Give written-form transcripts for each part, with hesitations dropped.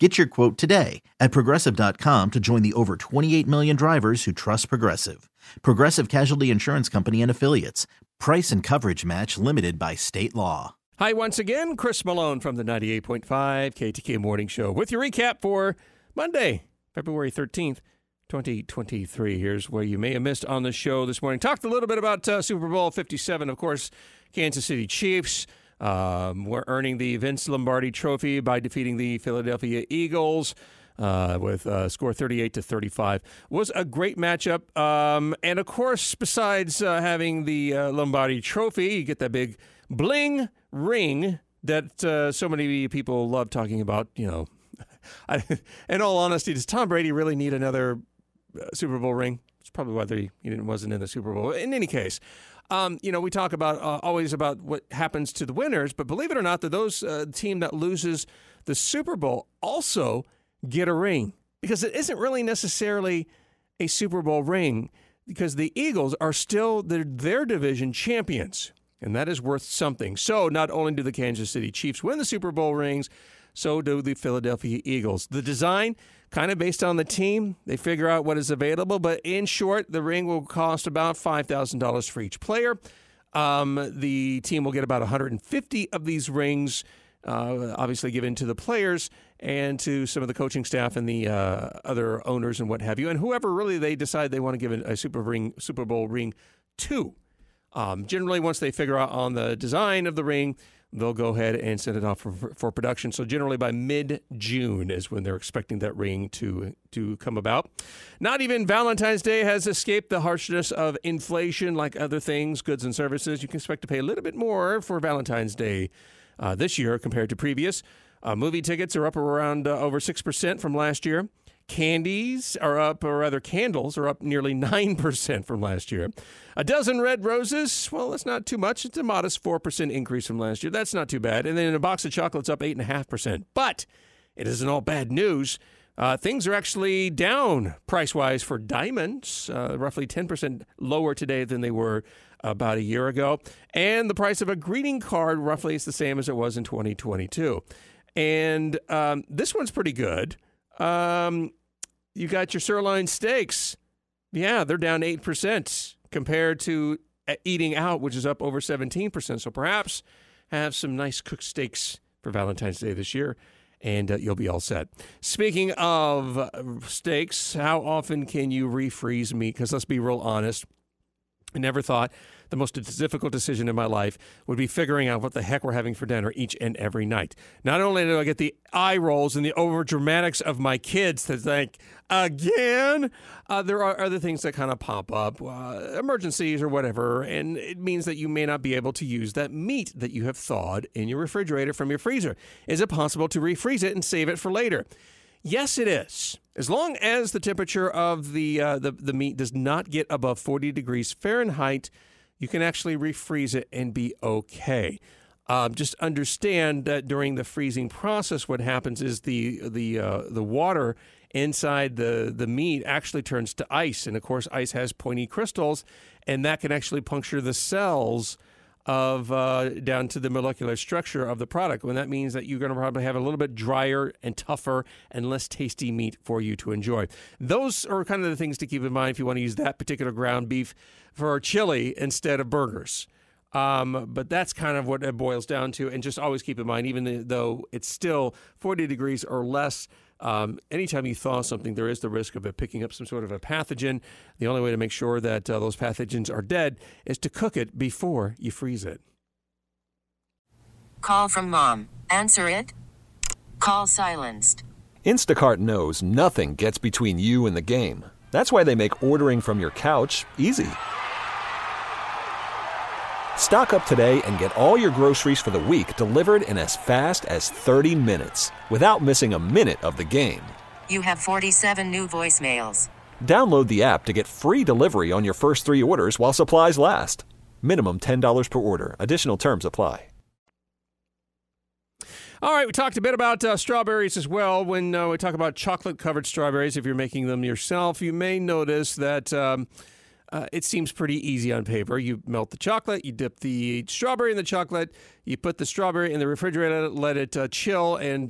Get your quote today at Progressive.com to join the over 28 million drivers who trust Progressive. Progressive Casualty Insurance Company and Affiliates. Price and coverage match limited by state law. Hi, once again, Chris Malone from the 98.5 KTK Morning Show with your recap for Monday, February 13th, 2023. Here's what you may have missed on the show this morning. Talked a little bit about Super Bowl 57, of course, Kansas City Chiefs. We're earning the Vince Lombardi trophy by defeating the Philadelphia Eagles with a score 38-35. Was a great matchup. And, of course, besides having the Lombardi trophy, you get that big bling ring that so many people love talking about. You know, in all honesty, does Tom Brady really need another Super Bowl ring? It's probably why he wasn't in the Super Bowl. In any case, we talk about always about what happens to the winners, but believe it or not, that those team that loses the Super Bowl also get a ring, because it isn't really necessarily a Super Bowl ring, because the Eagles are still their division champions, and that is worth something. So not only do the Kansas City Chiefs win the Super Bowl rings, so do the Philadelphia Eagles. The design, kind of based on the team, they figure out what is available. But in short, the ring will cost about $5,000 for each player. The team will get about 150 of these rings, obviously given to the players and to some of the coaching staff and the other owners and what have you, and whoever really they decide they want to give a Super Bowl ring to. Generally, once they figure out on the design of the ring, they'll go ahead and send it off for production. So generally by mid-June is when they're expecting that ring to come about. Not even Valentine's Day has escaped the harshness of inflation. Like other things, goods and services, you can expect to pay a little bit more for Valentine's Day this year compared to previous. Movie tickets are up around over 6% from last year. Candles are up nearly 9% from last year. A dozen red roses, well, that's not too much. It's a modest 4% increase from last year. That's not too bad. And then a box of chocolates up 8.5%. But it isn't all bad news. Things are actually down price-wise for diamonds, roughly 10% lower today than they were about a year ago. And the price of a greeting card roughly is the same as it was in 2022. And this one's pretty good. You got your sirloin steaks. Yeah, they're down 8% compared to eating out, which is up over 17%. So perhaps have some nice cooked steaks for Valentine's Day this year, and you'll be all set. Speaking of steaks, how often can you refreeze meat? Because let's be real honest, I never thought the most difficult decision in my life would be figuring out what the heck we're having for dinner each and every night. Not only do I get the eye rolls and the overdramatics of my kids to think, again, there are other things that kind of pop up, emergencies or whatever, and it means that you may not be able to use that meat that you have thawed in your refrigerator from your freezer. Is it possible to refreeze it and save it for later? Yes, it is. As long as the temperature of the meat does not get above 40 degrees Fahrenheit, you can actually refreeze it and be okay. Just understand that during the freezing process, what happens is the water inside the meat actually turns to ice. And, of course, ice has pointy crystals, and that can actually puncture the cells of down to the molecular structure of the product. And that means that you're going to probably have a little bit drier and tougher and less tasty meat for you to enjoy. Those are kind of the things to keep in mind if you want to use that particular ground beef for chili instead of burgers. But that's kind of what it boils down to. And just always keep in mind, even though it's still 40 degrees or less, anytime you thaw something, there is the risk of it picking up some sort of a pathogen. The only way to make sure that those pathogens are dead is to cook it before you freeze it. Call from mom. Answer it. Call silenced. Instacart knows nothing gets between you and the game. That's why they make ordering from your couch easy. Stock up today and get all your groceries for the week delivered in as fast as 30 minutes without missing a minute of the game. You have 47 new voicemails. Download the app to get free delivery on your first 3 orders while supplies last. Minimum $10 per order. Additional terms apply. All right, we talked a bit about strawberries as well. When we talk about chocolate-covered strawberries, if you're making them yourself, you may notice that it seems pretty easy on paper. You melt the chocolate, you dip the strawberry in the chocolate, you put the strawberry in the refrigerator, let it chill, and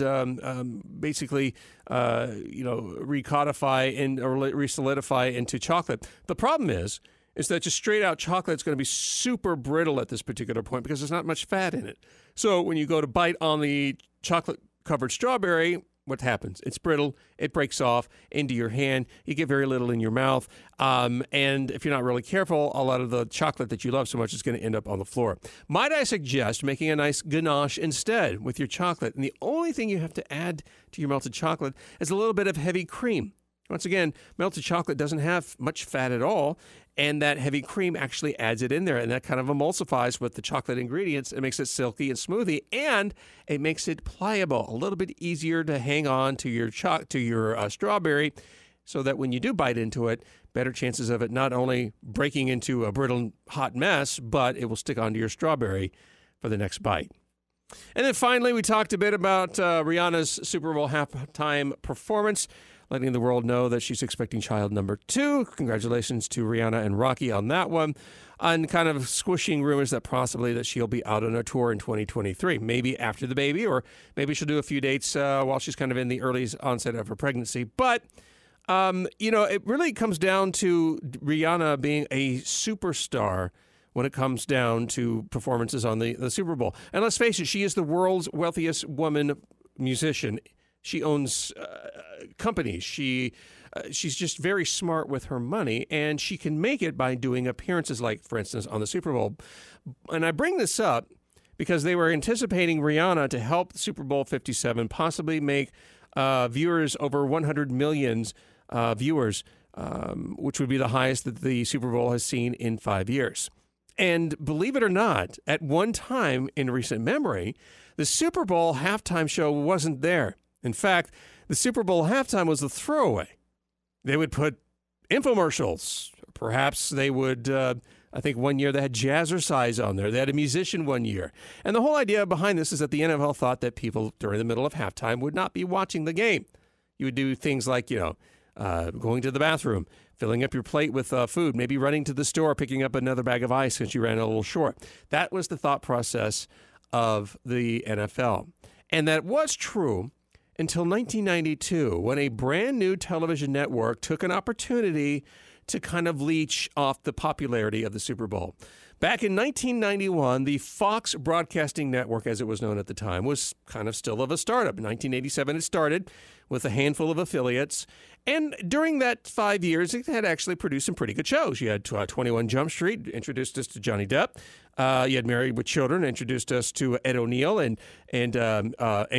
basically, recodify or re-solidify into chocolate. The problem is that just straight-out chocolate is going to be super brittle at this particular point because there's not much fat in it. So when you go to bite on the chocolate-covered strawberry, what happens? It's brittle. It breaks off into your hand. You get very little in your mouth. And if you're not really careful, a lot of the chocolate that you love so much is going to end up on the floor. Might I suggest making a nice ganache instead with your chocolate? And the only thing you have to add to your melted chocolate is a little bit of heavy cream. Once again, melted chocolate doesn't have much fat at all, and that heavy cream actually adds it in there, and that kind of emulsifies with the chocolate ingredients. It makes it silky and smooth, and it makes it pliable, a little bit easier to hang on to your strawberry, so that when you do bite into it, better chances of it not only breaking into a brittle hot mess, but it will stick onto your strawberry for the next bite. And then finally, we talked a bit about Rihanna's Super Bowl halftime performance, letting the world know that she's expecting child number 2. Congratulations to Rihanna and Rocky on that one. And kind of squishing rumors that possibly that she'll be out on a tour in 2023, maybe after the baby, or maybe she'll do a few dates while she's kind of in the early onset of her pregnancy. But, it really comes down to Rihanna being a superstar when it comes down to performances on the Super Bowl. And let's face it, she is the world's wealthiest woman musician. She owns companies. She's just very smart with her money, and she can make it by doing appearances like, for instance, on the Super Bowl. And I bring this up because they were anticipating Rihanna to help Super Bowl 57 possibly make viewers over 100 million viewers, which would be the highest that the Super Bowl has seen in 5 years. And believe it or not, at one time in recent memory, the Super Bowl halftime show wasn't there. In fact, the Super Bowl halftime was a throwaway. They would put infomercials. Perhaps they would, I think one year they had Jazzercise on there. They had a musician one year. And the whole idea behind this is that the NFL thought that people during the middle of halftime would not be watching the game. You would do things like, going to the bathroom, filling up your plate with food, maybe running to the store, picking up another bag of ice since you ran a little short. That was the thought process of the NFL. And that was true until 1992, when a brand new television network took an opportunity to kind of leech off the popularity of the Super Bowl. Back in 1991, the Fox Broadcasting Network, as it was known at the time, was kind of still of a startup. In 1987, it started with a handful of affiliates. And during that 5 years, it had actually produced some pretty good shows. You had 21 Jump Street, introduced us to Johnny Depp. You had Married with Children, introduced us to Ed O'Neill and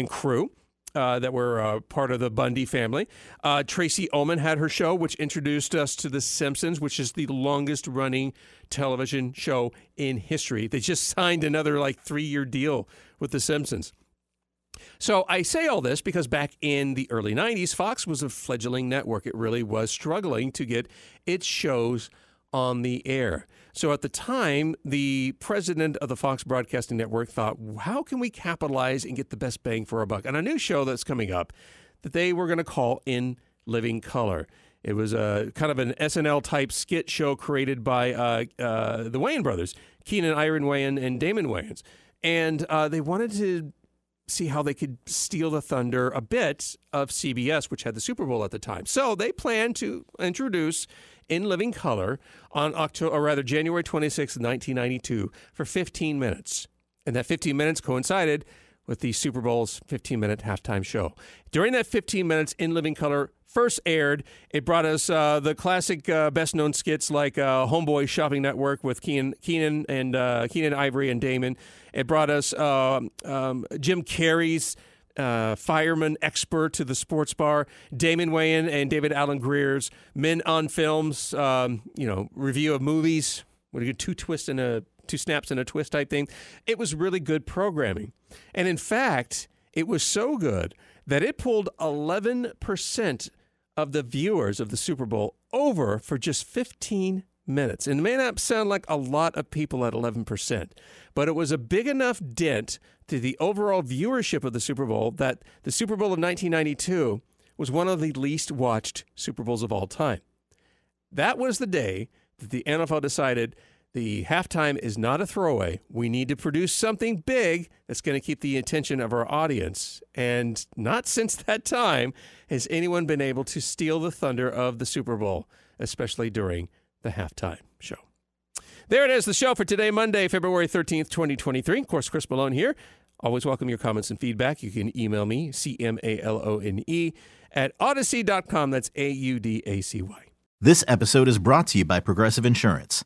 crew. That were part of the Bundy family. Tracy Ullman had her show, which introduced us to The Simpsons, which is the longest-running television show in history. They just signed another, 3-year deal with The Simpsons. So I say all this because back in the early 90s, Fox was a fledgling network. It really was struggling to get its shows on the air. So at the time, the president of the Fox Broadcasting Network thought, how can we capitalize and get the best bang for our buck? On a new show that's coming up that they were going to call In Living Color. It was a kind of an SNL-type skit show created by the Wayans brothers, Keenen Ivory Wayans and Damon Wayans. And they wanted to see how they could steal the thunder a bit of CBS, which had the Super Bowl at the time. So they planned to introduce In Living Color on January 26th, 1992 for 15 minutes. And that 15 minutes coincided with the Super Bowl's 15-minute halftime show. During that 15 minutes, In Living Color first aired. It brought us the classic best-known skits like Homeboy Shopping Network with Keenen Ivory and Damon. It brought us Jim Carrey's fireman expert to the sports bar, Damon Wayans and David Alan Greer's Men on Films, review of movies. What do you do? Two snaps and a twist type thing. It was really good programming. And in fact, it was so good that it pulled 11% of the viewers of the Super Bowl over for just 15 minutes. It may not sound like a lot of people at 11%, but it was a big enough dent to the overall viewership of the Super Bowl that the Super Bowl of 1992 was one of the least watched Super Bowls of all time. That was the day that the NFL decided the halftime is not a throwaway. We need to produce something big that's going to keep the attention of our audience. And not since that time has anyone been able to steal the thunder of the Super Bowl, especially during the halftime show. There it is, the show for today, Monday, February 13th, 2023. Of course, Chris Malone here. Always welcome your comments and feedback. You can email me, CMALONE@audacy.com. That's AUDACY. This episode is brought to you by Progressive Insurance.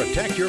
Protect your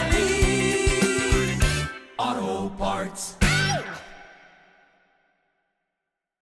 O, O, O'Reilly Auto Parts.